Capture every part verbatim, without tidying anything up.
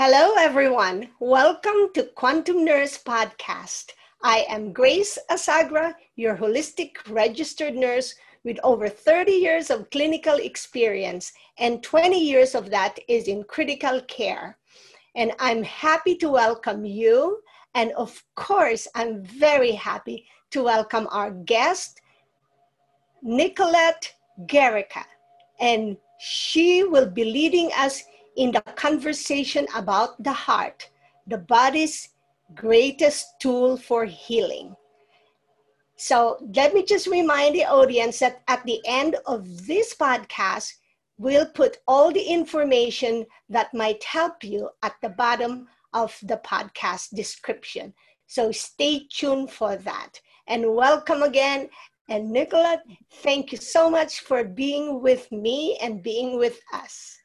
Hello, everyone. Welcome to Quantum Nurse Podcast. I am Grace Asagra, your holistic registered nurse with over thirty years of clinical experience, and twenty years of that is in critical care. And I'm happy to welcome you. And of course, I'm very happy to welcome our guest, Nicolette Gericke. And she will be leading us in the conversation about the heart, the body's greatest tool for healing. So let me just remind the audience that at the end of this podcast, we'll put all the information that might help you at the bottom of the podcast description. So stay tuned for that. And welcome again. And Nicolette, thank you so much for being with me and being with us.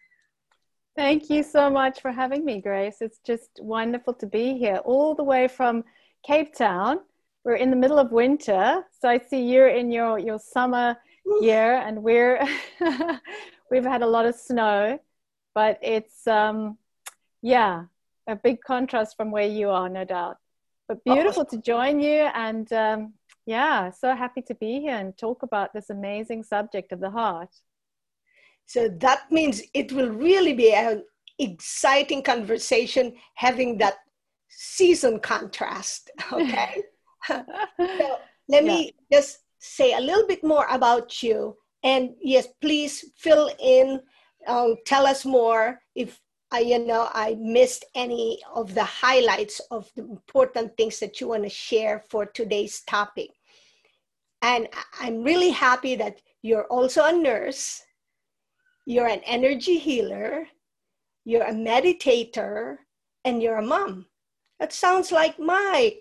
Thank you so much for having me, Grace. It's just wonderful to be here, all the way from Cape Town. We're in the middle of winter, so I see you're in your, your summer year, and we're we've had a lot of snow, but it's um, yeah, a big contrast from where you are, no doubt. But beautiful to join you, and um, yeah, so happy to be here and talk about this amazing subject of the heart. So that means it will really be an exciting conversation, having that season contrast, okay? so let yeah. me just say a little bit more about you. And yes, please fill in, um, tell us more if I, you know, I missed any of the highlights of the important things that you want to share for today's topic. And I'm really happy that you're also a nurse. You're an energy healer, you're a meditator, and you're a mom. That sounds like my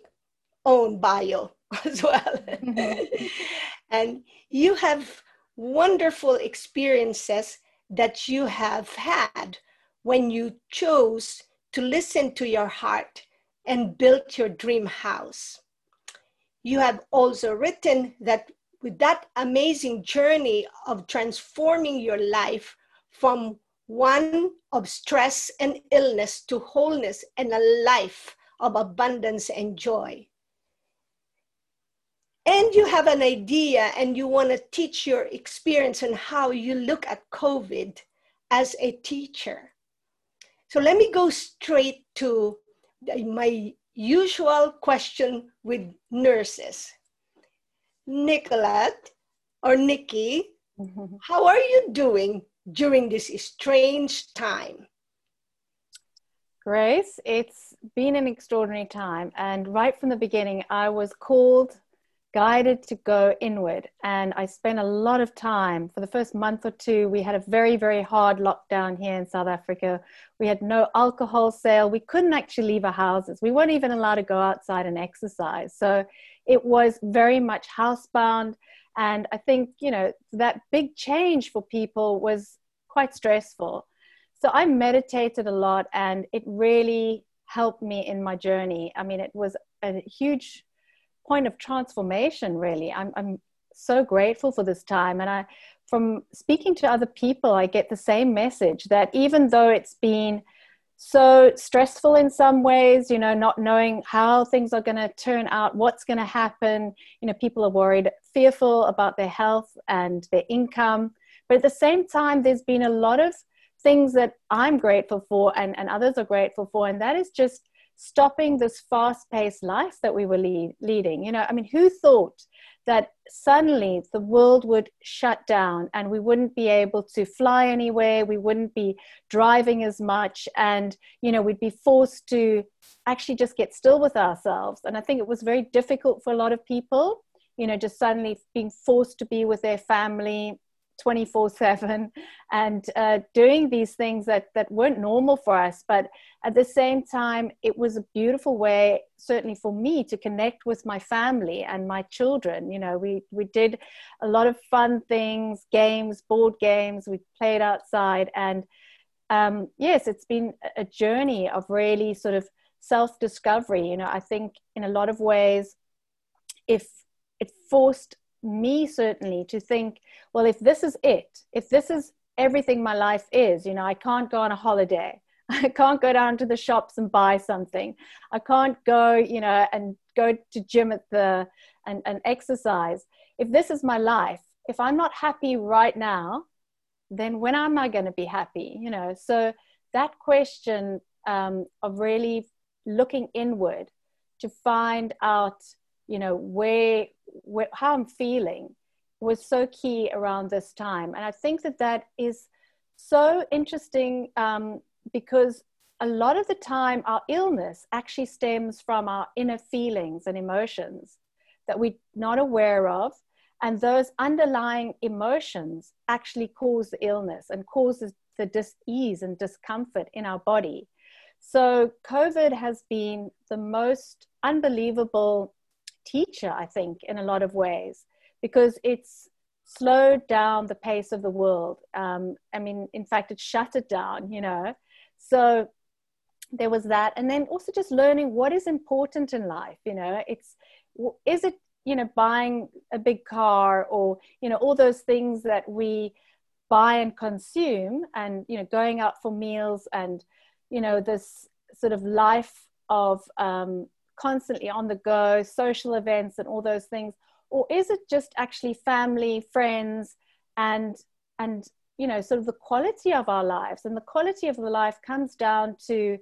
own bio as well. Mm-hmm. And you have wonderful experiences that you have had when you chose to listen to your heart and built your dream house. You have also written that with that amazing journey of transforming your life from one of stress and illness to wholeness and a life of abundance and joy. And you have an idea and you want to teach your experience and how you look at COVID as a teacher. So let me go straight to my usual question with nurses. Nicolette or Nikki, how are you doing during this strange time? Grace, it's been an extraordinary time. And right from the beginning, I was called, guided to go inward. And I spent a lot of time for the first month or two. We had a very, very hard lockdown here in South Africa. We had no alcohol sale. We couldn't actually leave our houses. We weren't even allowed to go outside and exercise. So it was very much housebound. And I think, you know, that big change for people was quite stressful. So I meditated a lot and it really helped me in my journey. I mean, it was a huge point of transformation, really. I'm, I'm so grateful for this time. And I, from speaking to other people, I get the same message that even though it's been so stressful in some ways, you know, not knowing how things are going to turn out, what's going to happen. You know, people are worried, fearful about their health and their income. But at the same time, there's been a lot of things that I'm grateful for and, and others are grateful for. And that is just stopping this fast-paced life that we were lead, leading. You know, I mean, who thought that suddenly the world would shut down and we wouldn't be able to fly anywhere, we wouldn't be driving as much, and, you know, we'd be forced to actually just get still with ourselves. And I think it was very difficult for a lot of people, you know, just suddenly being forced to be with their family twenty-four seven and uh, doing these things that, that weren't normal for us. But at the same time, it was a beautiful way, certainly for me, to connect with my family and my children. You know, we, we did a lot of fun things, games, board games, we played outside. And um, yes, it's been a journey of really sort of self-discovery. You know, I think in a lot of ways, if it forced me certainly to think, well, if this is it, if this is everything my life is, you know, I can't go on a holiday, I can't go down to the shops and buy something. I can't go, you know, and go to gym at the, and, and exercise. If this is my life, if I'm not happy right now, then when am I going to be happy? You know, so that question um, of really looking inward to find out, you know, where, where, how I'm feeling was so key around this time. And I think that that is so interesting um, because a lot of the time our illness actually stems from our inner feelings and emotions that we're not aware of. And those underlying emotions actually cause the illness and causes the dis-ease and discomfort in our body. So COVID has been the most unbelievable teacher, I think, in a lot of ways, because it's slowed down the pace of the world. Um, I mean, in fact, it shut it down, you know. So there was that. And then also just learning what is important in life, you know. It's, is it, you know, buying a big car or, you know, all those things that we buy and consume and, you know, going out for meals and, you know, this sort of life of um, constantly on the go, social events and all those things? Or is it just actually family, friends, and, and, you know, sort of the quality of our lives? And the quality of the life comes down to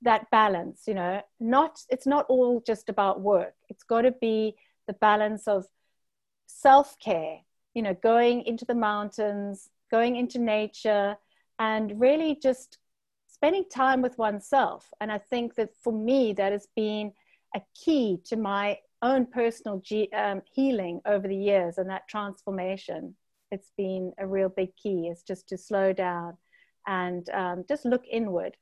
that balance, you know, not, it's not all just about work. It's got to be the balance of self-care, you know, going into the mountains, going into nature, and really just spending time with oneself. And I think that for me, that has been a key to my own personal ge- um, healing over the years and that transformation. It's been a real big key, is just to slow down and um, just look inward.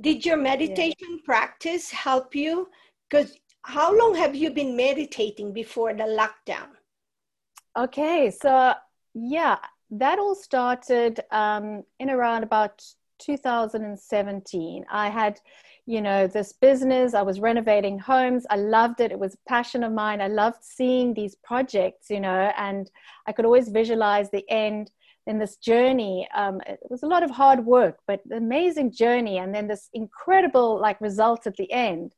Did your meditation yeah. practice help you? Because how long have you been meditating before the lockdown? Okay, so yeah, that all started um, in around about two thousand seventeen. I had, you know, this business. I was renovating homes. I loved it. It was a passion of mine. I loved seeing these projects, you know, and I could always visualize the end. Then this journey, um, it was a lot of hard work, but an amazing journey. And then this incredible, like, result at the end.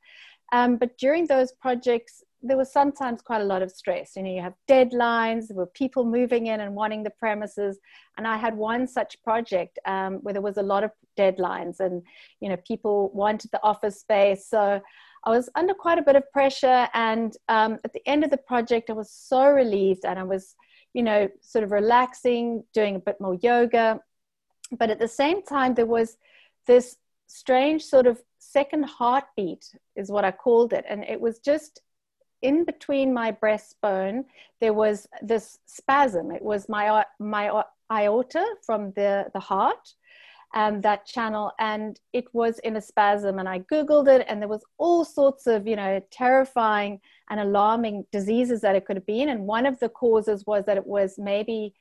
Um, but during those projects, there was sometimes quite a lot of stress. You know, you have deadlines, there were people moving in and wanting the premises. And I had one such project um, where there was a lot of deadlines and, you know, people wanted the office space. So I was under quite a bit of pressure. And um, at the end of the project, I was so relieved and I was, you know, sort of relaxing, doing a bit more yoga. But at the same time, there was this strange sort of second heartbeat is what I called it. And it was just in between my breastbone, there was this spasm. It was my my aorta from the, the heart, um, that channel. And it was in a spasm. And I Googled it, and there was all sorts of, you know, terrifying and alarming diseases that it could have been. And one of the causes was that it was maybe,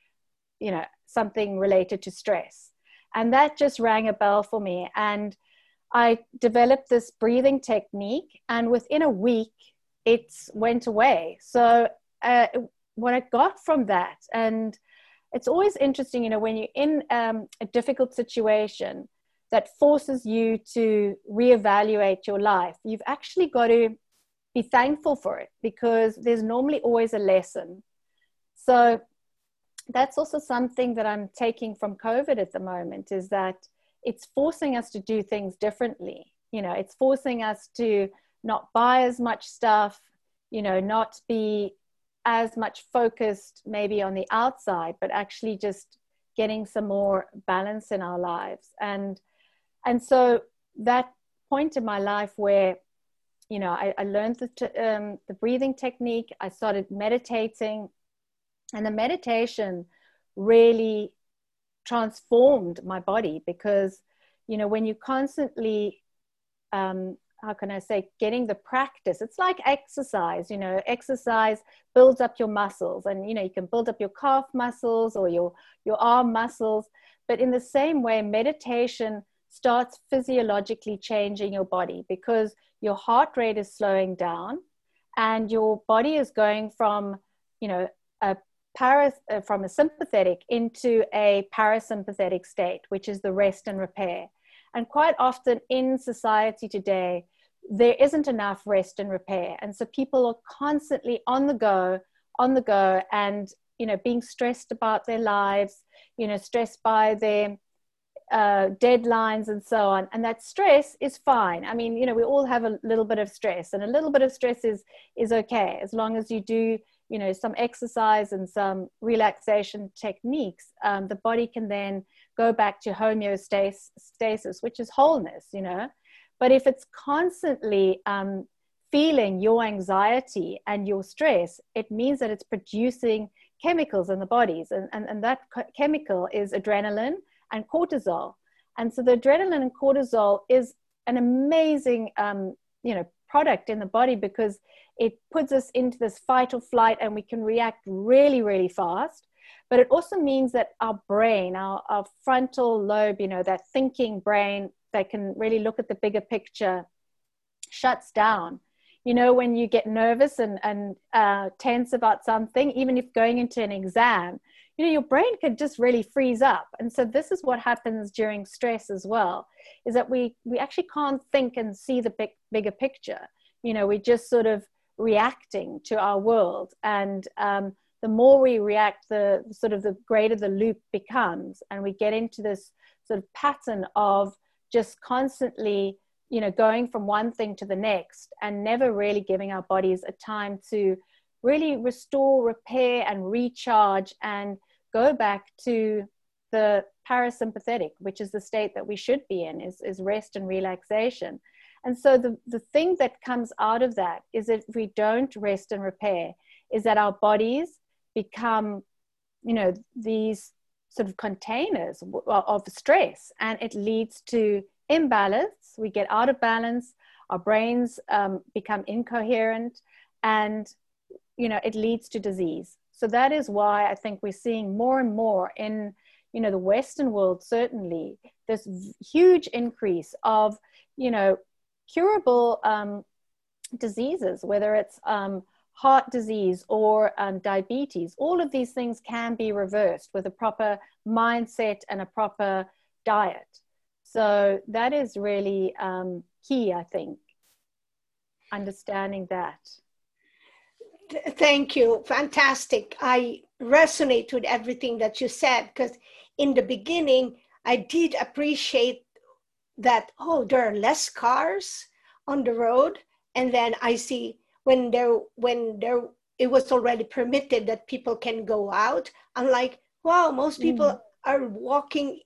you know, something related to stress. And that just rang a bell for me. And I developed this breathing technique, and within a week it went away. So uh, what I got from that, and it's always interesting, you know, when you're in um, a difficult situation that forces you to reevaluate your life, you've actually got to be thankful for it because there's normally always a lesson. So that's also something that I'm taking from COVID at the moment, is that it's forcing us to do things differently. You know, it's forcing us to not buy as much stuff, you know, not be as much focused maybe on the outside, but actually just getting some more balance in our lives. And, and so that point in my life where, you know, I, I learned the, t- um, the breathing technique, I started meditating, and the meditation really transformed my body because, you know, when you constantly, um, how can I say, getting the practice, it's like exercise, you know, exercise builds up your muscles, and, you know, you can build up your calf muscles or your, your arm muscles. But in the same way, meditation starts physiologically changing your body because your heart rate is slowing down and your body is going from, you know, a paras uh, from a sympathetic into a parasympathetic state, which is the rest and repair. And quite often in society today, there isn't enough rest and repair. And so people are constantly on the go, on the go, and, you know, being stressed about their lives, you know, stressed by their uh, deadlines and so on. And that stress is fine. I mean, you know, we all have a little bit of stress, and a little bit of stress is, is okay, as long as you do, you know, some exercise and some relaxation techniques. Um, the body can then go back to homeostasis, which is wholeness, you know. But if it's constantly um, feeling your anxiety and your stress, it means that it's producing chemicals in the bodies. And, and, and that chemical is adrenaline and cortisol. And so the adrenaline and cortisol is an amazing, um, you know, product in the body, because it puts us into this fight or flight, and we can react really, really fast. But it also means that our brain, our, our frontal lobe, you know, that thinking brain, they can really look at the bigger picture, shuts down. You know, when you get nervous and, and uh, tense about something, even if going into an exam, you know, your brain could just really freeze up. And so this is what happens during stress as well, is that we, we actually can't think and see the big, bigger picture. You know, we're just sort of reacting to our world. And um, the more we react, the sort of the greater the loop becomes. And we get into this sort of pattern of just constantly, you know, going from one thing to the next, and never really giving our bodies a time to really restore, repair, and recharge, and go back to the parasympathetic, which is the state that we should be in, is, is rest and relaxation. And so the, the thing that comes out of that is that if we don't rest and repair, is that our bodies become, you know, these sort of containers of stress, and it leads to imbalance. We get out of balance, our brains um, become incoherent, and, you know, it leads to disease. So that is why I think we're seeing more and more in, you know, the Western world, certainly, this huge increase of, you know, curable um, diseases, whether it's um, heart disease or um, diabetes. All of these things can be reversed with a proper mindset and a proper diet. So that is really um, key, I think, understanding that. Thank you. Fantastic. I resonate with everything that you said, because in the beginning, I did appreciate that, oh, there are less cars on the road. And then I see when there, when there, it was already permitted that people can go out. I'm like, wow, most people mm-hmm. are walking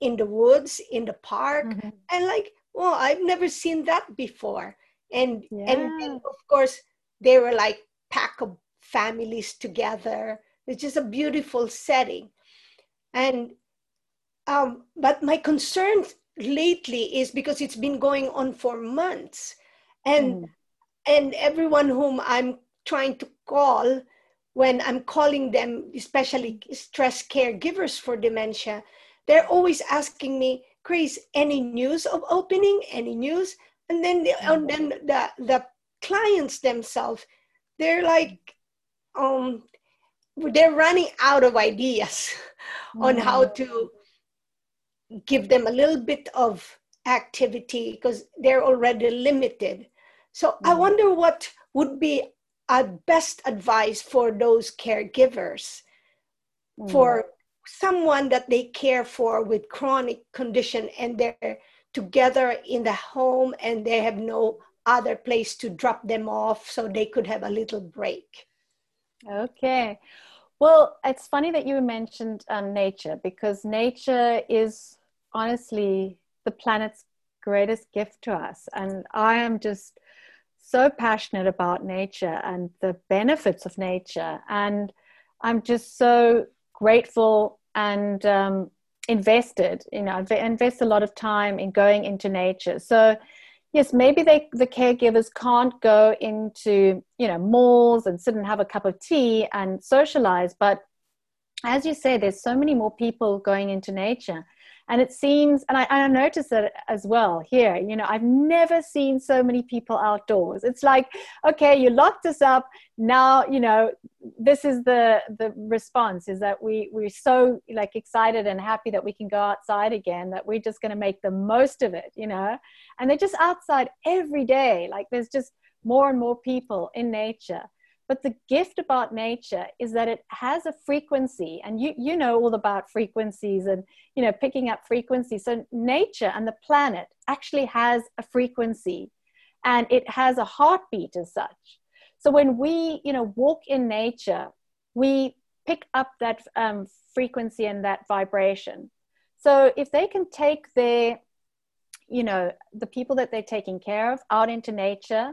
in the woods, in the park. Mm-hmm. And like, well, I've never seen that before. And, yeah. and, and of course, they were like pack of families together. It's just a beautiful setting. And, um, but my concern lately is because it's been going on for months, and, mm. and everyone whom I'm trying to call, when I'm calling them, especially stress caregivers for dementia, they're always asking me, Grace, any news of opening, any news? And then, the, and then the, the clients themselves, they're like, um, they're running out of ideas mm. on how to give them a little bit of activity, because they're already limited. So mm. I wonder what would be our best advice for those caregivers, mm. for someone that they care for with chronic condition, and they're together in the home and they have no other place to drop them off so they could have a little break. Okay. Well, it's funny that you mentioned um, nature, because nature is honestly the planet's greatest gift to us. And I am just so passionate about nature and the benefits of nature. And I'm just so grateful and um, invested, you know, I invest a lot of time in going into nature. So yes, maybe they, the caregivers can't go into, you know, malls and sit and have a cup of tea and socialize. But as you say, there's so many more people going into nature. And it seems, and I, I noticed that as well here, you know, I've never seen so many people outdoors. It's like, okay, you locked us up. Now, you know, this is the the response, is that we, we're so like excited and happy that we can go outside again, that we're just going to make the most of it, you know. And they're just outside every day. Like there's just more and more people in nature. But the gift about nature is that it has a frequency, and you, you know all about frequencies and, you know, picking up frequencies. So nature and the planet actually has a frequency, and it has a heartbeat as such. So when we, you know, walk in nature, we pick up that um, frequency and that vibration. So if they can take their, you know, the people that they're taking care of out into nature,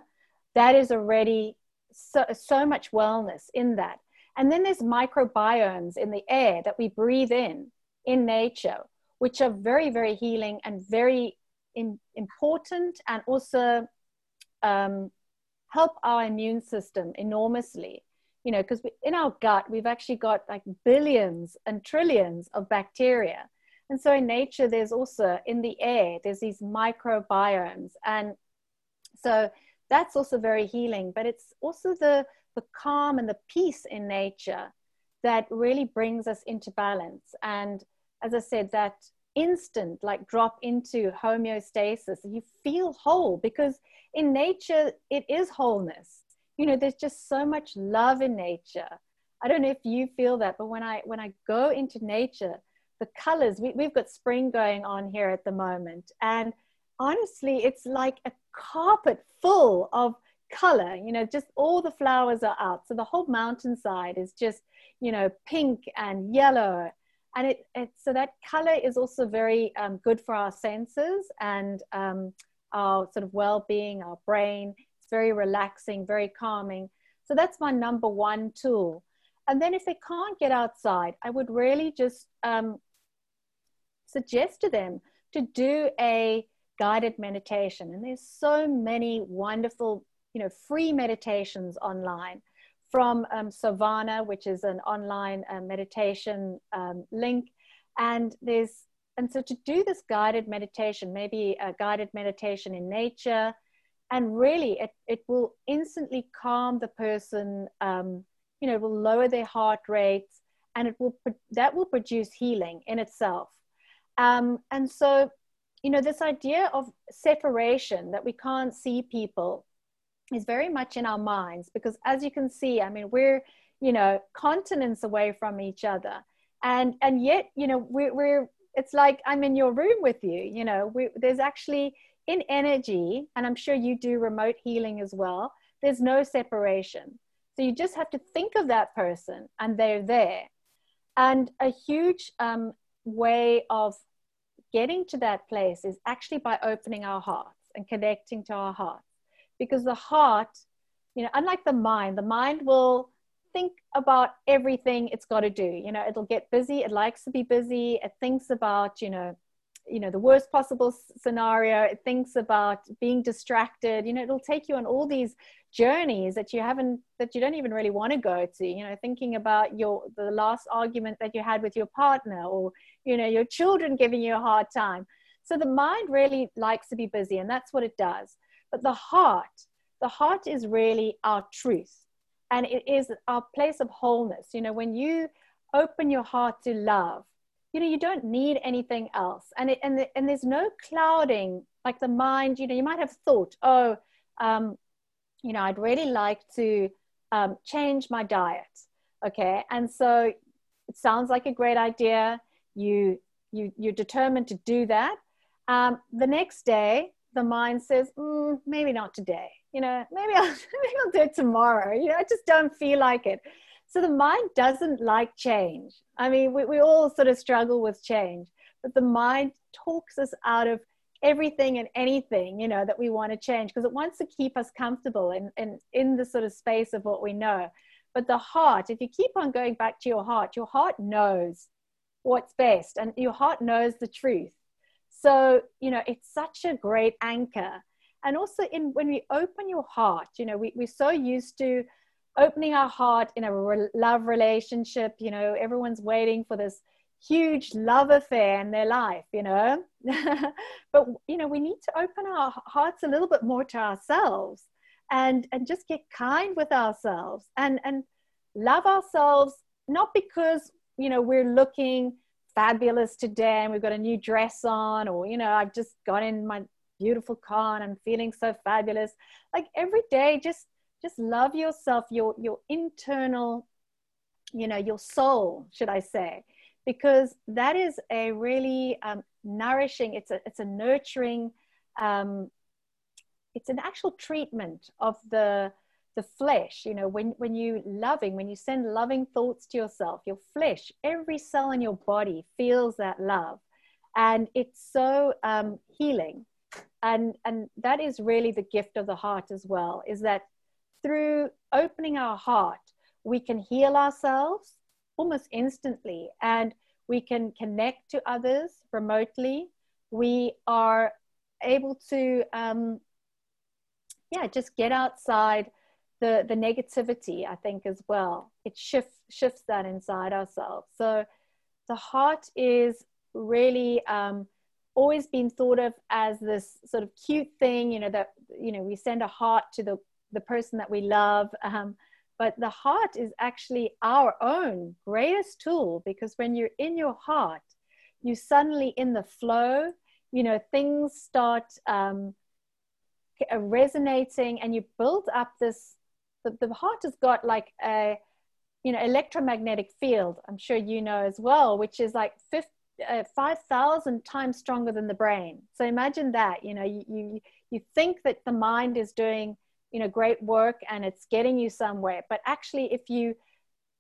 that is already So, so much wellness in that. And then there's microbiomes in the air that we breathe in, in nature, which are very, very healing and very in, important, and also um, help our immune system enormously. You know, because in our gut, we've actually got like billions and trillions of bacteria. And so in nature, there's also in the air, there's these microbiomes. And so that's also very healing, but it's also the, the calm and the peace in nature that really brings us into balance. And as I said, that instant like drop into homeostasis, you feel whole, because in nature, it is wholeness. You know, there's just so much love in nature. I don't know if you feel that, but when I, when I go into nature, the colors, we, we've got spring going on here at the moment. And honestly, it's like a carpet full of color, you know, just all the flowers are out. So the whole mountainside is just, you know, pink and yellow. And it, it so that color is also very um, good for our senses and um, our sort of well-being, our brain. It's very relaxing, very calming. So that's my number one tool. And then if they can't get outside, I would really just um, suggest to them to do a guided meditation. And there's so many wonderful, you know, free meditations online from um, Savannah, which is an online uh, meditation um, link. And there's, and so to do this guided meditation, maybe a guided meditation in nature, and really it, it will instantly calm the person, um, you know, it will lower their heart rates, and it will, that will produce healing in itself. Um, and so you know, this idea of separation, that we can't see people, is very much in our minds, because as you can see, I mean, we're, you know, continents away from each other. And, and yet, you know, we're, we're, it's like, I'm in your room with you, you know, we, there's actually in energy, and I'm sure you do remote healing as well, there's no separation. So you just have to think of that person and they're there. And a huge um, way of getting to that place is actually by opening our hearts and connecting to our hearts, because the heart, you know, unlike the mind, the mind will think about everything it's got to do. You know, it'll get busy. It likes to be busy. It thinks about, you know, you know, the worst possible scenario. It thinks about being distracted. You know, it'll take you on all these journeys that you haven't, that you don't even really want to go to, you know, thinking about your, the last argument that you had with your partner, or, you know, your children giving you a hard time. So the mind really likes to be busy, and that's what it does. But the heart, the heart is really our truth, and it is our place of wholeness. You know, when you open your heart to love, you know, you don't need anything else. And, it, and, the, and there's no clouding, like the mind, you know, you might have thought, oh, um, you know, I'd really like to um, change my diet. Okay. And so it sounds like a great idea. You, you, you're determined to do that. Um, the next day, the mind says, mm, maybe not today. You know, maybe I'll, maybe I'll do it tomorrow. You know, I just don't feel like it. So the mind doesn't like change. I mean, we, we all sort of struggle with change, but the mind talks us out of everything and anything, you know, that we want to change, because it wants to keep us comfortable and in, in, in the sort of space of what we know. But the heart, if you keep on going back to your heart, your heart knows what's best, and your heart knows the truth. So, you know, it's such a great anchor. And also in, when we open your heart, you know, we, we're so used to opening our heart in a re- love relationship. You know, everyone's waiting for this huge love affair in their life, you know. But, you know, we need to open our hearts a little bit more to ourselves and, and just get kind with ourselves and, and love ourselves, not because, you know, we're looking fabulous today and we've got a new dress on, or, you know, I've just got in my beautiful car and I'm feeling so fabulous. Like every day, just, just love yourself, your, your internal, you know, your soul, should I say, because that is a really um, nourishing, it's a, it's a nurturing, um, it's an actual treatment of the, the flesh. You know, when, when you loving, when you send loving thoughts to yourself, your flesh, every cell in your body feels that love, and it's so um, healing. And, and that is really the gift of the heart as well, is that through opening our heart, we can heal ourselves almost instantly, and we can connect to others remotely. We are able to, um, yeah, just get outside the, the negativity, I think, as well. It shifts, shifts that inside ourselves. So the heart is really um, always been thought of as this sort of cute thing, you know, that, you know, we send a heart to the, the person that we love, um, but the heart is actually our own greatest tool, because when you're in your heart, you suddenly in the flow, you know, things start um, resonating, and you build up this, the, the heart has got like a, you know, electromagnetic field, I'm sure you know as well, which is like five thousand times stronger than the brain. So imagine that, you know, you, you, you think that the mind is doing, you know, great work and it's getting you somewhere. But actually, if you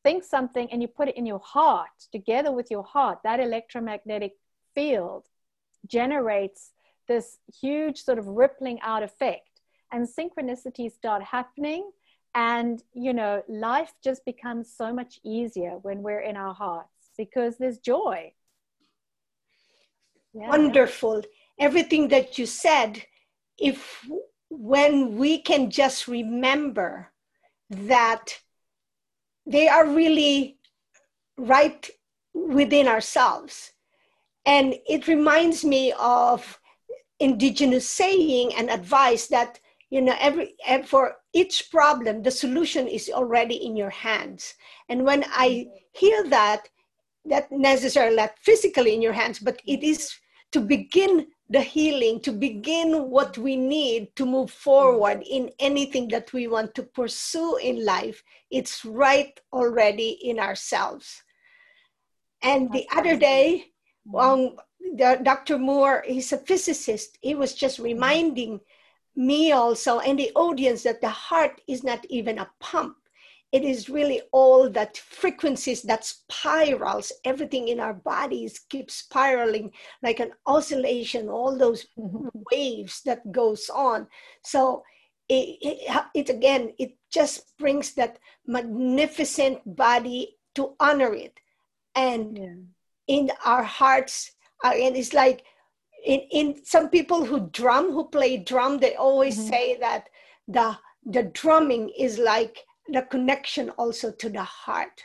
think something and you put it in your heart, together with your heart, that electromagnetic field generates this huge sort of rippling out effect, and synchronicities start happening. And, you know, life just becomes so much easier when we're in our hearts, because there's joy. Yeah. Wonderful. Everything that you said, if when we can just remember that they are really right within ourselves. And it reminds me of indigenous saying and advice that, you know, every, for each problem, the solution is already in your hands. And when I hear that, that necessarily not physically in your hands, but it is to begin the healing, to begin what we need to move forward in anything that we want to pursue in life. It's right already in ourselves. And the other day, um, the, Doctor Moore, he's a physicist, he was just reminding me also and the audience that the heart is not even a pump. It is really all that frequencies that spirals, everything in our bodies keeps spiraling like an oscillation, all those waves that goes on. So it, it, it again, it just brings that magnificent body to honor it. And yeah. in our hearts, uh, and it's like in, in some people who drum, who play drum, they always mm-hmm. say that the, the drumming is like the connection also to the heart.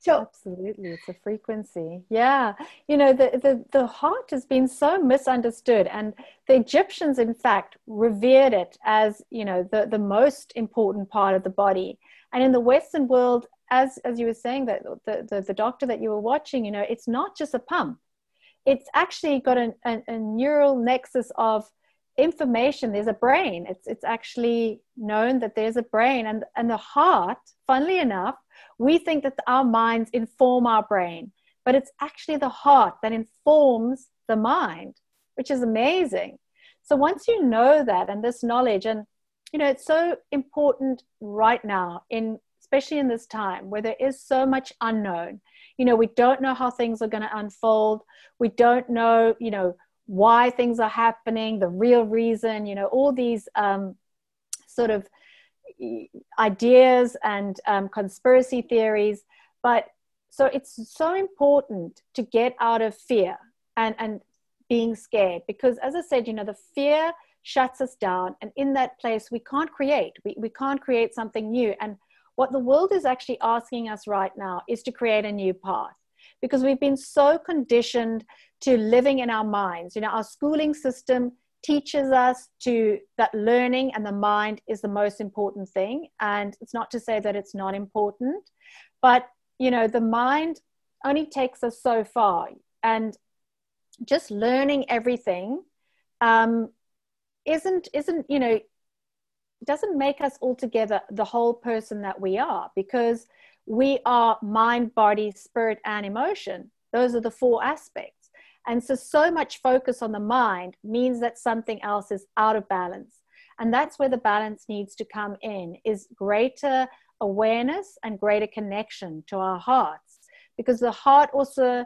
So absolutely, it's a frequency. Yeah, you know, the, the the heart has been so misunderstood, and the Egyptians in fact revered it as, you know, the the most important part of the body. And in the Western world, as as you were saying, that the the, the doctor that you were watching, you know, it's not just a pump, it's actually got an, an, a neural nexus of information. There's a brain. It's it's actually known that there's a brain, and and the heart, funnily enough, we think that our minds inform our brain, but it's actually the heart that informs the mind, which is amazing. So once you know that, and this knowledge, and you know, it's so important right now, in especially in this time where there is so much unknown. You know, we don't know how things are going to unfold. We don't know, you know, why things are happening, the real reason, you know, all these um, sort of ideas and um, conspiracy theories. But so it's so important to get out of fear and, and being scared, because as I said, you know, the fear shuts us down, and in that place, we can't create, we, we can't create something new. And what the world is actually asking us right now is to create a new path. because we've been so conditioned to living in our minds. You know, our schooling system teaches us to that learning and the mind is the most important thing. And it's not to say that it's not important, but you know, the mind only takes us so far, and just learning everything um, isn't, isn't, you know, doesn't make us altogether the whole person that we are, because we are mind, body, spirit, and emotion. Those are the four aspects. And so, so much focus on the mind means that something else is out of balance. And that's where the balance needs to come in, is greater awareness and greater connection to our hearts, because the heart also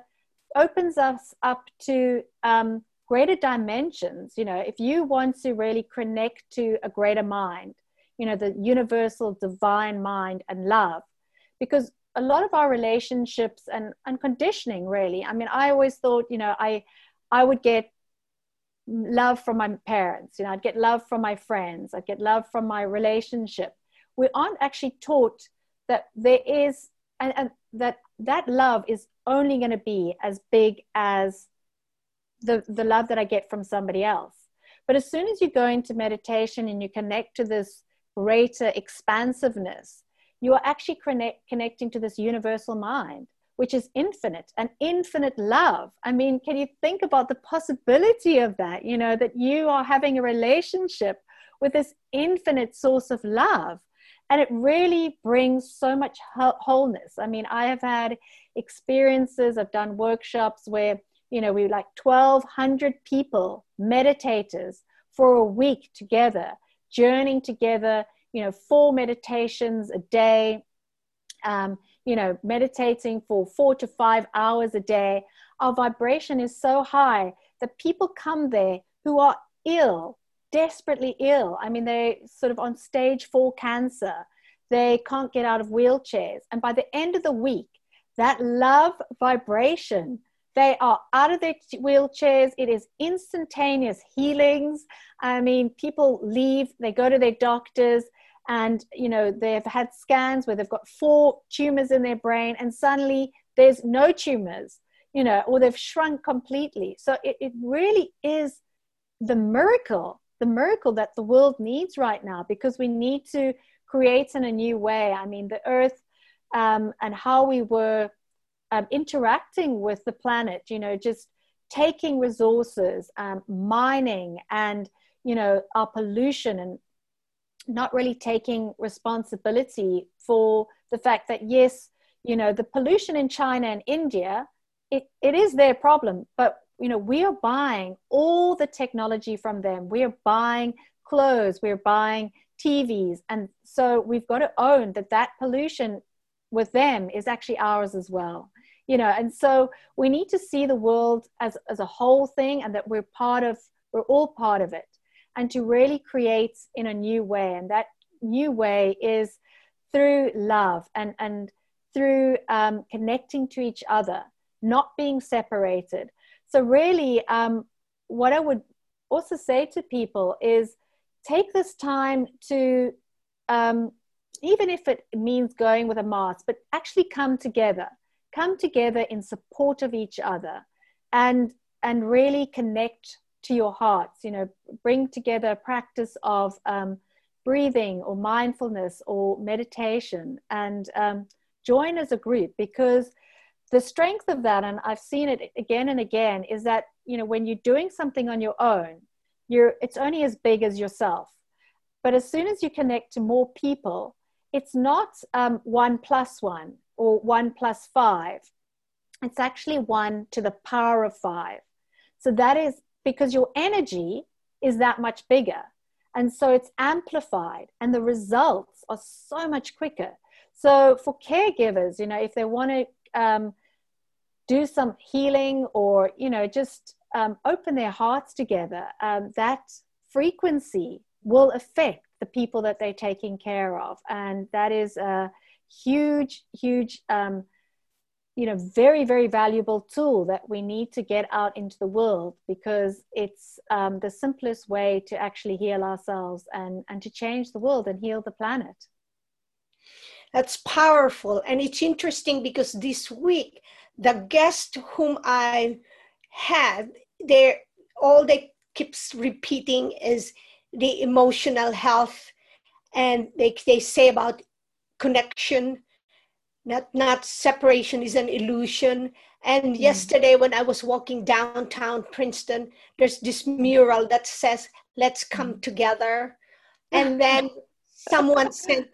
opens us up to um, greater dimensions. You know, if you want to really connect to a greater mind, you know, the universal divine mind and love, because a lot of our relationships and, and conditioning, really, I mean, I always thought, you know, I, I would get love from my parents, you know, I'd get love from my friends, I'd get love from my relationship. We aren't actually taught that there is, and, and that that love is only going to be as big as the, the love that I get from somebody else. But as soon as you go into meditation and you connect to this greater expansiveness, you are actually connect, connecting to this universal mind, which is infinite, and infinite love. I mean, can you think about the possibility of that? You know, that you are having a relationship with this infinite source of love. And it really brings so much wholeness. I mean, I have had experiences, I've done workshops where, you know, we were like twelve hundred people, meditators, for a week together, journeying together, you know, four meditations a day, um, you know, meditating for four to five hours a day. Our vibration is so high that people come there who are ill, desperately ill. I mean, they're sort of on stage four cancer. They can't get out of wheelchairs. And by the end of the week, that love vibration, they are out of their wheelchairs. It is instantaneous healings. I mean, people leave, they go to their doctors, and, you know, they've had scans where they've got four tumors in their brain, and suddenly there's no tumors, you know, or they've shrunk completely. So it, it really is the miracle. The miracle that the world needs right now, because we need to create in a new way. I mean, the earth um, and how we were um, interacting with the planet, you know, just taking resources, um, mining, and, you know, our pollution, and not really taking responsibility for the fact that, yes, you know, the pollution in China and India, it, it is their problem, but you know, we are buying all the technology from them. We are buying clothes, we're buying T Vs. And so we've got to own that that pollution with them is actually ours as well. You know, and so we need to see the world as, as a whole thing, and that we're part of, we're all part of it, and to really create in a new way. And that new way is through love and, and through um, connecting to each other, not being separated. So really, um, what I would also say to people is take this time to, um, even if it means going with a mask, but actually come together, come together in support of each other, and, and really connect to your hearts, you know, bring together a practice of um, breathing or mindfulness or meditation, and um, join as a group, because the strength of that, and I've seen it again and again, is that, you know, when you're doing something on your own, you're, it's only as big as yourself. But as soon as you connect to more people, it's not um, one plus one or one plus five. It's actually one to the power of five. So that is because your energy is that much bigger. And so it's amplified, and the results are so much quicker. So for caregivers, you know, if they want to um, do some healing, or, you know, just um, open their hearts together, um, that frequency will affect the people that they're taking care of. And that is a huge, huge, um, you know, very, very valuable tool that we need to get out into the world, because it's um, the simplest way to actually heal ourselves and, and to change the world and heal the planet. That's powerful. And it's interesting because this week the guest whom I had, they all they keeps repeating is the emotional health, and they they say about connection, not not separation is an illusion. And mm. yesterday when I was walking downtown Princeton, there's this mural that says, "Let's come together." And then someone sent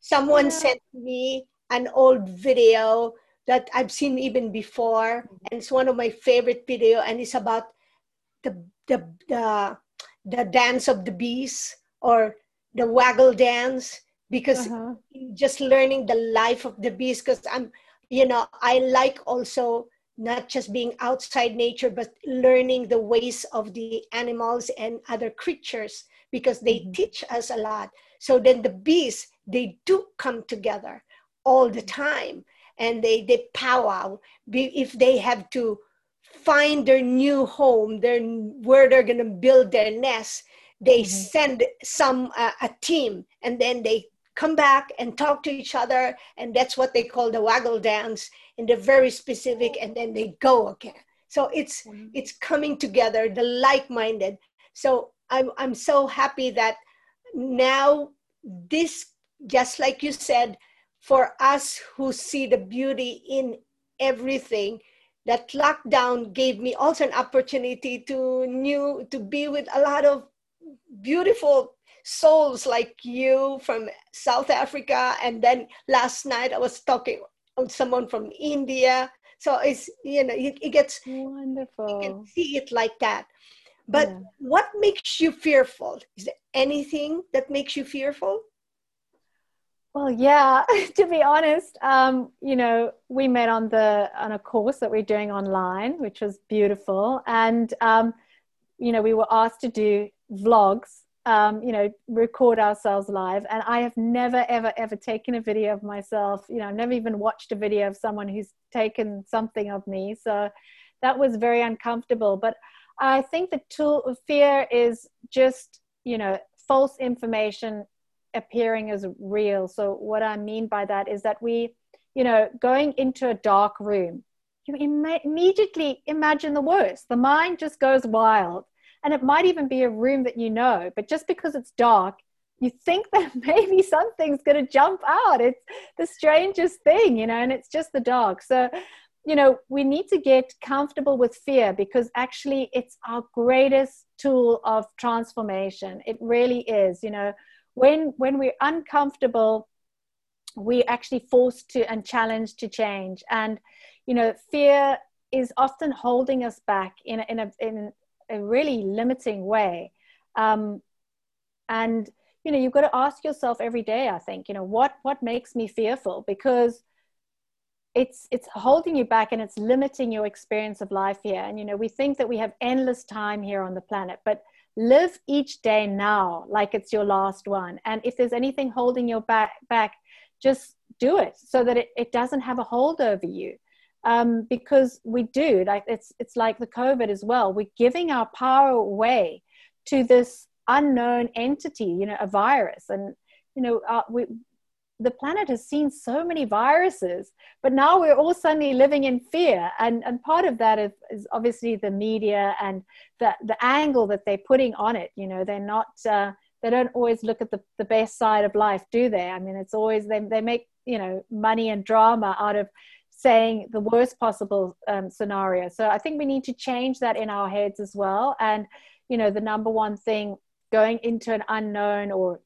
someone yeah. sent me an old video that I've seen even before, and it's one of my favorite video, and it's about the the the, the dance of the bees, or the waggle dance, because uh-huh. just learning the life of the bees, because I'm, you know, I like also not just being outside nature, but learning the ways of the animals and other creatures, because they mm-hmm. teach us a lot. So then the bees, they do come together all the time, and they, they powwow if they have to find their new home, their, where they're going to build their nest. They mm-hmm. send some, uh, a team, and then they come back and talk to each other. And that's what they call the waggle dance, and they're very specific, and then they go again. So it's, mm-hmm. it's coming together, the like-minded. So I'm, I'm so happy that now this, just like you said, for us who see the beauty in everything, that lockdown gave me also an opportunity to new, to be with a lot of beautiful souls like you from South Africa. And then last night I was talking with someone from India. So it's, you know, it, it gets wonderful. You can see it like that. But yeah. what makes you fearful? Is there anything that makes you fearful? Well, yeah, to be honest, um, you know, we met on the on a course that we're doing online, which was beautiful. And, um, you know, we were asked to do vlogs, um, you know, record ourselves live. And I have never, ever, ever taken a video of myself. You know, I've never even watched a video of someone who's taken something of me. So that was very uncomfortable. But I think the tool of fear is just, you know, false information appearing as real. So what I mean by that is that we, you know, going into a dark room, you im- immediately imagine the worst. The mind just goes wild. And it might even be a room that you know, but just because it's dark, you think that maybe something's going to jump out. It's the strangest thing, you know, and it's just the dark. So, you know, we need to get comfortable with fear, because actually it's our greatest tool of transformation. It really is, you know, when when we're uncomfortable, we're actually forced to and challenged to change. And, you know, fear is often holding us back in a, in a, in a really limiting way. Um, and, you know, you've got to ask yourself every day, I think, you know, what, what makes me fearful? Because it's, it's holding you back, and it's limiting your experience of life here. And, you know, we think that we have endless time here on the planet, but live each day now like it's your last one. And if there's anything holding your back, back just do it, so that it, it doesn't have a hold over you. Um, because we do, like it's it's like the COVID as well. We're giving our power away to this unknown entity, you know, a virus. And, you know, uh, we, the planet has seen so many viruses, but now we're all suddenly living in fear. And, and part of that is, is obviously the media and the, the angle that they're putting on it. You know, they're not, uh, they don't always look at the, the best side of life, do they? I mean, it's always, they, they make, you know, money and drama out of saying the worst possible um, scenario. So I think we need to change that in our heads as well. And, you know, the number one thing going into an unknown or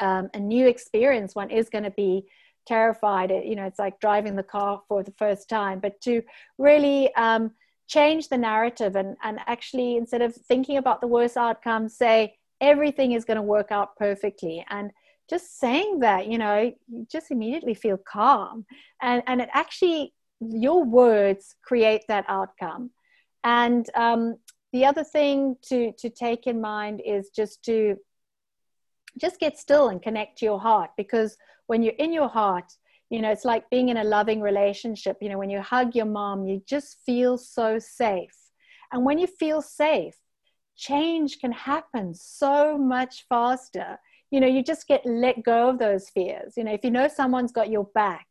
Um, a new experience, one is going to be terrified. You know, it's like driving the car for the first time. But to really um, change the narrative and, and actually, instead of thinking about the worst outcome, say everything is going to work out perfectly. And just saying that, you know, you just immediately feel calm. And, and it actually, your words create that outcome. And um, the other thing to, to take in mind is just to just get still and connect to your heart, because when you're in your heart, you know, it's like being in a loving relationship. You know, when you hug your mom, you just feel so safe. And when you feel safe, change can happen so much faster. You know, you just get let go of those fears. You know, if you know someone's got your back,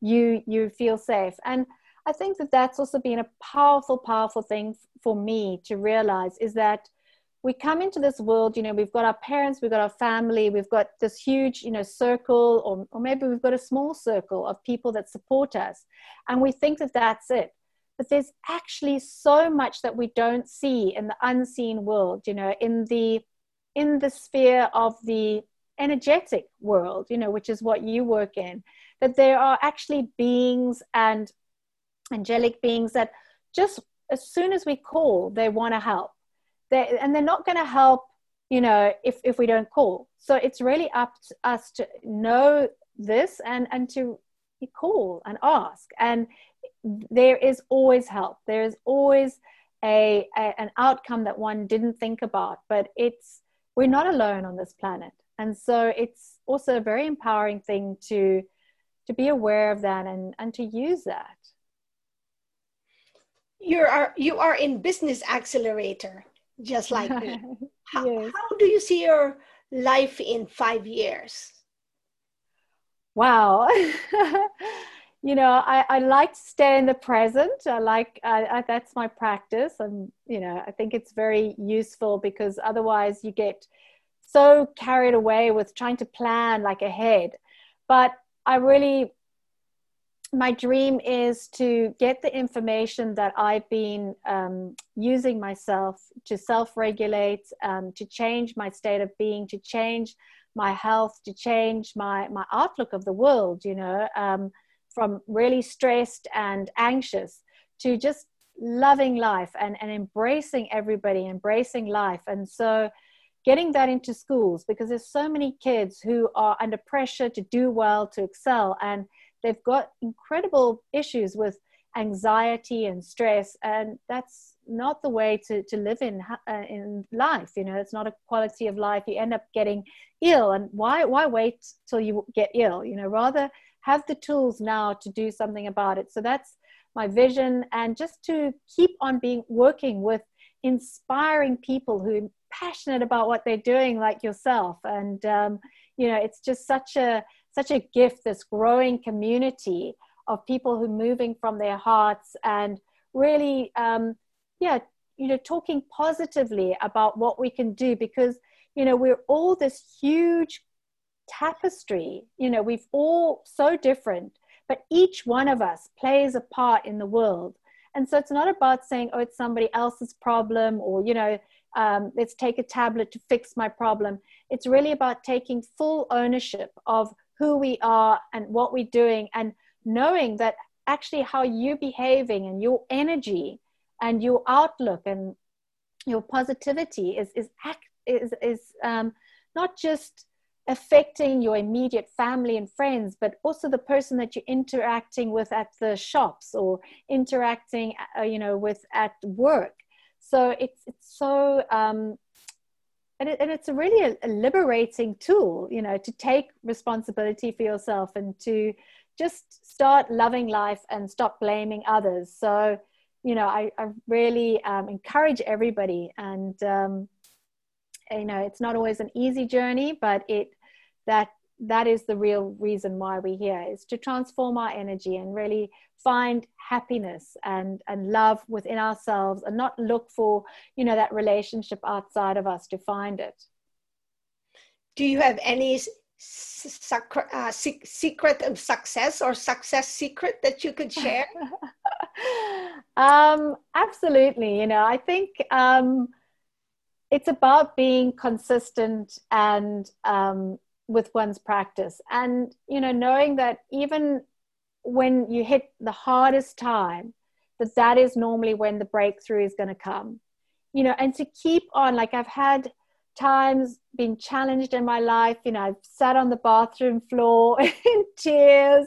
you, you feel safe. And I think that that's also been a powerful, powerful thing for me to realize, is that we come into this world, you know, we've got our parents, we've got our family, we've got this huge, you know, circle, or, or maybe we've got a small circle of people that support us. And we think that that's it. But there's actually so much that we don't see in the unseen world, you know, in the, in the sphere of the energetic world, you know, which is what you work in, that there are actually beings and angelic beings that just as soon as we call, they want to help. They're, and they're not going to help, you know, if, if we don't call. So it's really up to us to know this and, and to call and ask. And there is always help. There is always a, a an outcome that one didn't think about. But it's, we're not alone on this planet. And so it's also a very empowering thing to, to be aware of that and, and to use that. You are, you are in Business Accelerator, just like me. How, yes. How do you see your life in five years? Wow. You know, I, I like to stay in the present. I like, I, I, that's my practice. And, you know, I think it's very useful because otherwise you get so carried away with trying to plan like ahead. But I really, my dream is to get the information that I've been um, using myself to self-regulate, um, to change my state of being, to change my health, to change my, my outlook of the world, you know, um, from really stressed and anxious to just loving life and, and embracing everybody, embracing life. And so getting that into schools, because there's so many kids who are under pressure to do well, to excel, and they've got incredible issues with anxiety and stress, and that's not the way to, to live in, uh, in life. You know, it's not a quality of life. You end up getting ill, and why, why wait till you get ill? You know, rather have the tools now to do something about it. So that's my vision, and just to keep on being working with inspiring people who are passionate about what they're doing, like yourself. And, um, you know, it's just such a, such a gift, this growing community of people who are moving from their hearts and really, um, yeah, you know, talking positively about what we can do, because, you know, we're all this huge tapestry, you know, we've all so different, but each one of us plays a part in the world. And so it's not about saying, oh, it's somebody else's problem, or, you know, um, let's take a tablet to fix my problem. It's really about taking full ownership of who we are and what we're doing, and knowing that actually how you're behaving and your energy and your outlook and your positivity is is act, is, is um, not just affecting your immediate family and friends, but also the person that you're interacting with at the shops, or interacting, uh, you know, with at work. So it's it's so. Um, And, it, and it's a really a liberating tool, you know, to take responsibility for yourself and to just start loving life and stop blaming others. So, you know, I, I really um, encourage everybody. And, um, you know, it's not always an easy journey, but it that that is the real reason why we're here, is to transform our energy and really find happiness and, and love within ourselves, and not look for, you know, that relationship outside of us to find it. Do you have any sacre, uh, secret of success, or success secret that you could share? um, absolutely. You know, I think um, it's about being consistent and um, with one's practice, and, you know, knowing that even when you hit the hardest time, that that is normally when the breakthrough is going to come, you know, and to keep on. Like, I've had times been challenged in my life, you know, I've sat on the bathroom floor in tears,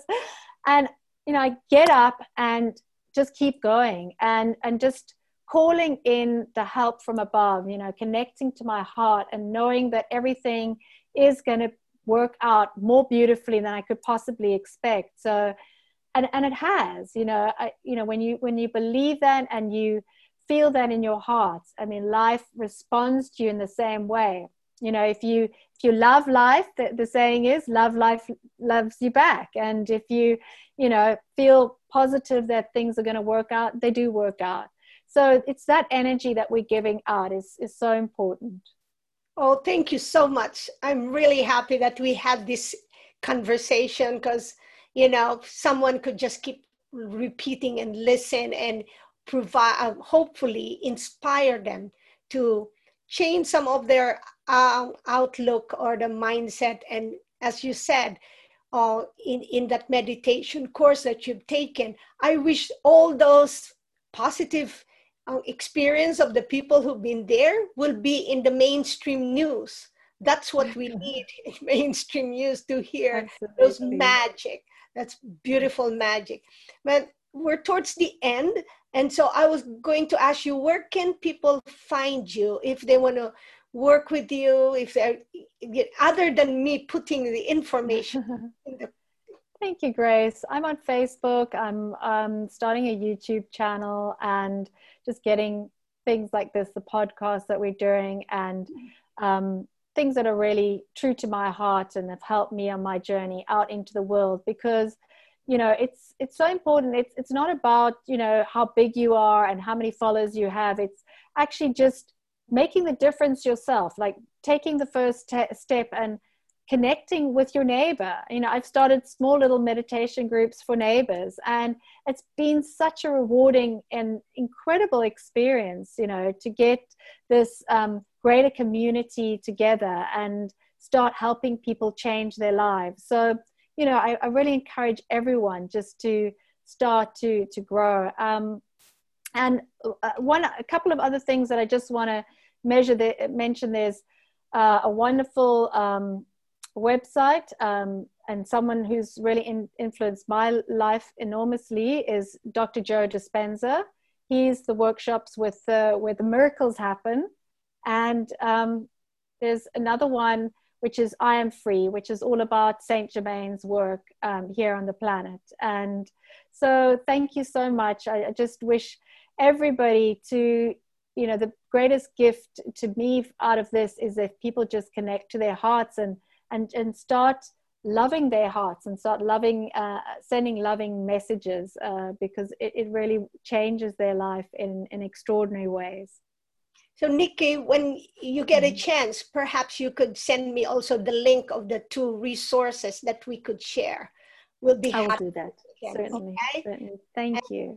and, you know, I get up and just keep going, and, and just calling in the help from above, you know, connecting to my heart and knowing that everything is going to work out more beautifully than I could possibly expect. So, And, and it has, you know, I, you know, when you, when you believe that and you feel that in your heart, I mean, life responds to you in the same way. You know, if you, if you love life, the, the saying is love, life loves you back. And if you, you know, feel positive that things are going to work out, they do work out. So it's that energy that we're giving out is, is so important. Oh, thank you so much. I'm really happy that we had this conversation, because, you know, someone could just keep repeating and listen and provide, uh, hopefully inspire them to change some of their uh, outlook or the mindset. And as you said, uh, in, in that meditation course that you've taken, I wish all those positive Uh, experience of the people who've been there will be in the mainstream news. That's what we need in mainstream news to hear. Absolutely. Those magic. That's beautiful magic. But we're towards the end. And so I was going to ask you, where can people find you if they want to work with you, if they're, other than me putting the information in the Thank you, Grace. I'm on Facebook. I'm um, starting a YouTube channel and just getting things like this, the podcast that we're doing, and um, things that are really true to my heart and have helped me on my journey out into the world. Because, you know, it's it's so important. It's it's not about, you know, how big you are and how many followers you have. It's actually just making the difference yourself, like taking the first te- step and connecting with your neighbor. You know, I've started small little meditation groups for neighbors, and it's been such a rewarding and incredible experience, you know, to get this um, greater community together and start helping people change their lives. So, you know, I, I really encourage everyone just to start to, to grow. Um, and one, a couple of other things that I just want to measure the, mention, there's uh, a wonderful um, website um, and someone who's really in, influenced my life enormously is Doctor Joe Dispenza. He's the workshops with the, where the miracles happen. And um, there's another one, which is I Am Free, which is all about Saint Germain's work um, here on the planet. And so thank you so much. I, I just wish everybody to, you know, the greatest gift to me out of this is if people just connect to their hearts and And, and start loving their hearts and start loving, uh, sending loving messages, uh, because it, it really changes their life in, in extraordinary ways. So Nikki, when you get a chance, perhaps you could send me also the link of the two resources that we could share. We'll be happy. I will do that. Again, certainly, okay? certainly. Thank and you.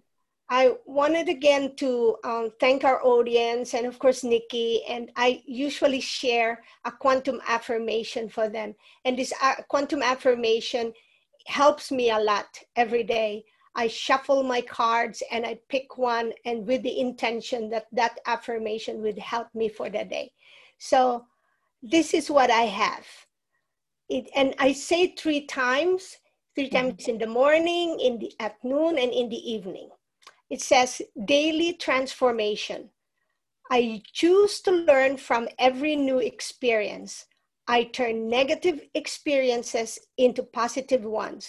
I wanted again to um, thank our audience and of course, Nikki, and I usually share a quantum affirmation for them. And this uh, quantum affirmation helps me a lot every day. I shuffle my cards and I pick one, and with the intention that that affirmation would help me for the day. So this is what I have. It, and I say three times, three times in the morning, in the, at noon, and in the evening. It says, daily transformation. I choose to learn from every new experience. I turn negative experiences into positive ones.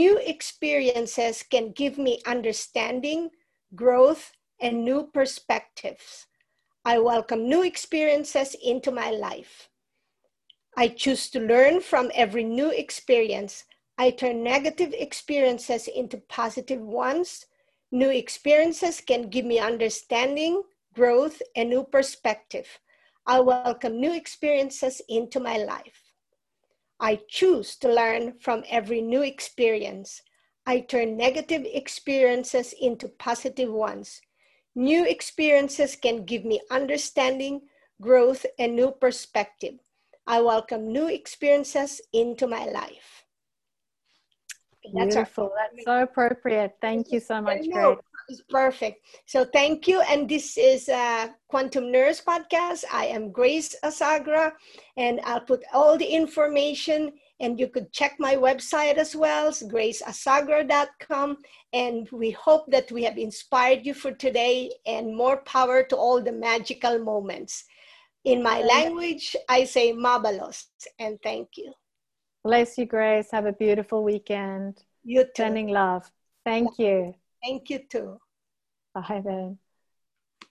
New experiences can give me understanding, growth, and new perspectives. I welcome new experiences into my life. I choose to learn from every new experience. I turn negative experiences into positive ones. New experiences can give me understanding, growth, and new perspective. I welcome new experiences into my life. I choose to learn from every new experience. I turn negative experiences into positive ones. New experiences can give me understanding, growth, and new perspective. I welcome new experiences into my life. That's beautiful. Our- That's so appropriate. Thank you so much, Grace. It's perfect. So thank you. And this is uh, Quantum Nurse Podcast. I am Grace Asagra, and I'll put all the information, and you could check my website as well, grace asagra dot com. And we hope that we have inspired you for today, and more power to all the magical moments. In my language, I say mabalos, and thank you. Bless you, Grace. Have a beautiful weekend. You too. Sending love. Thank you. Thank you too. Bye then.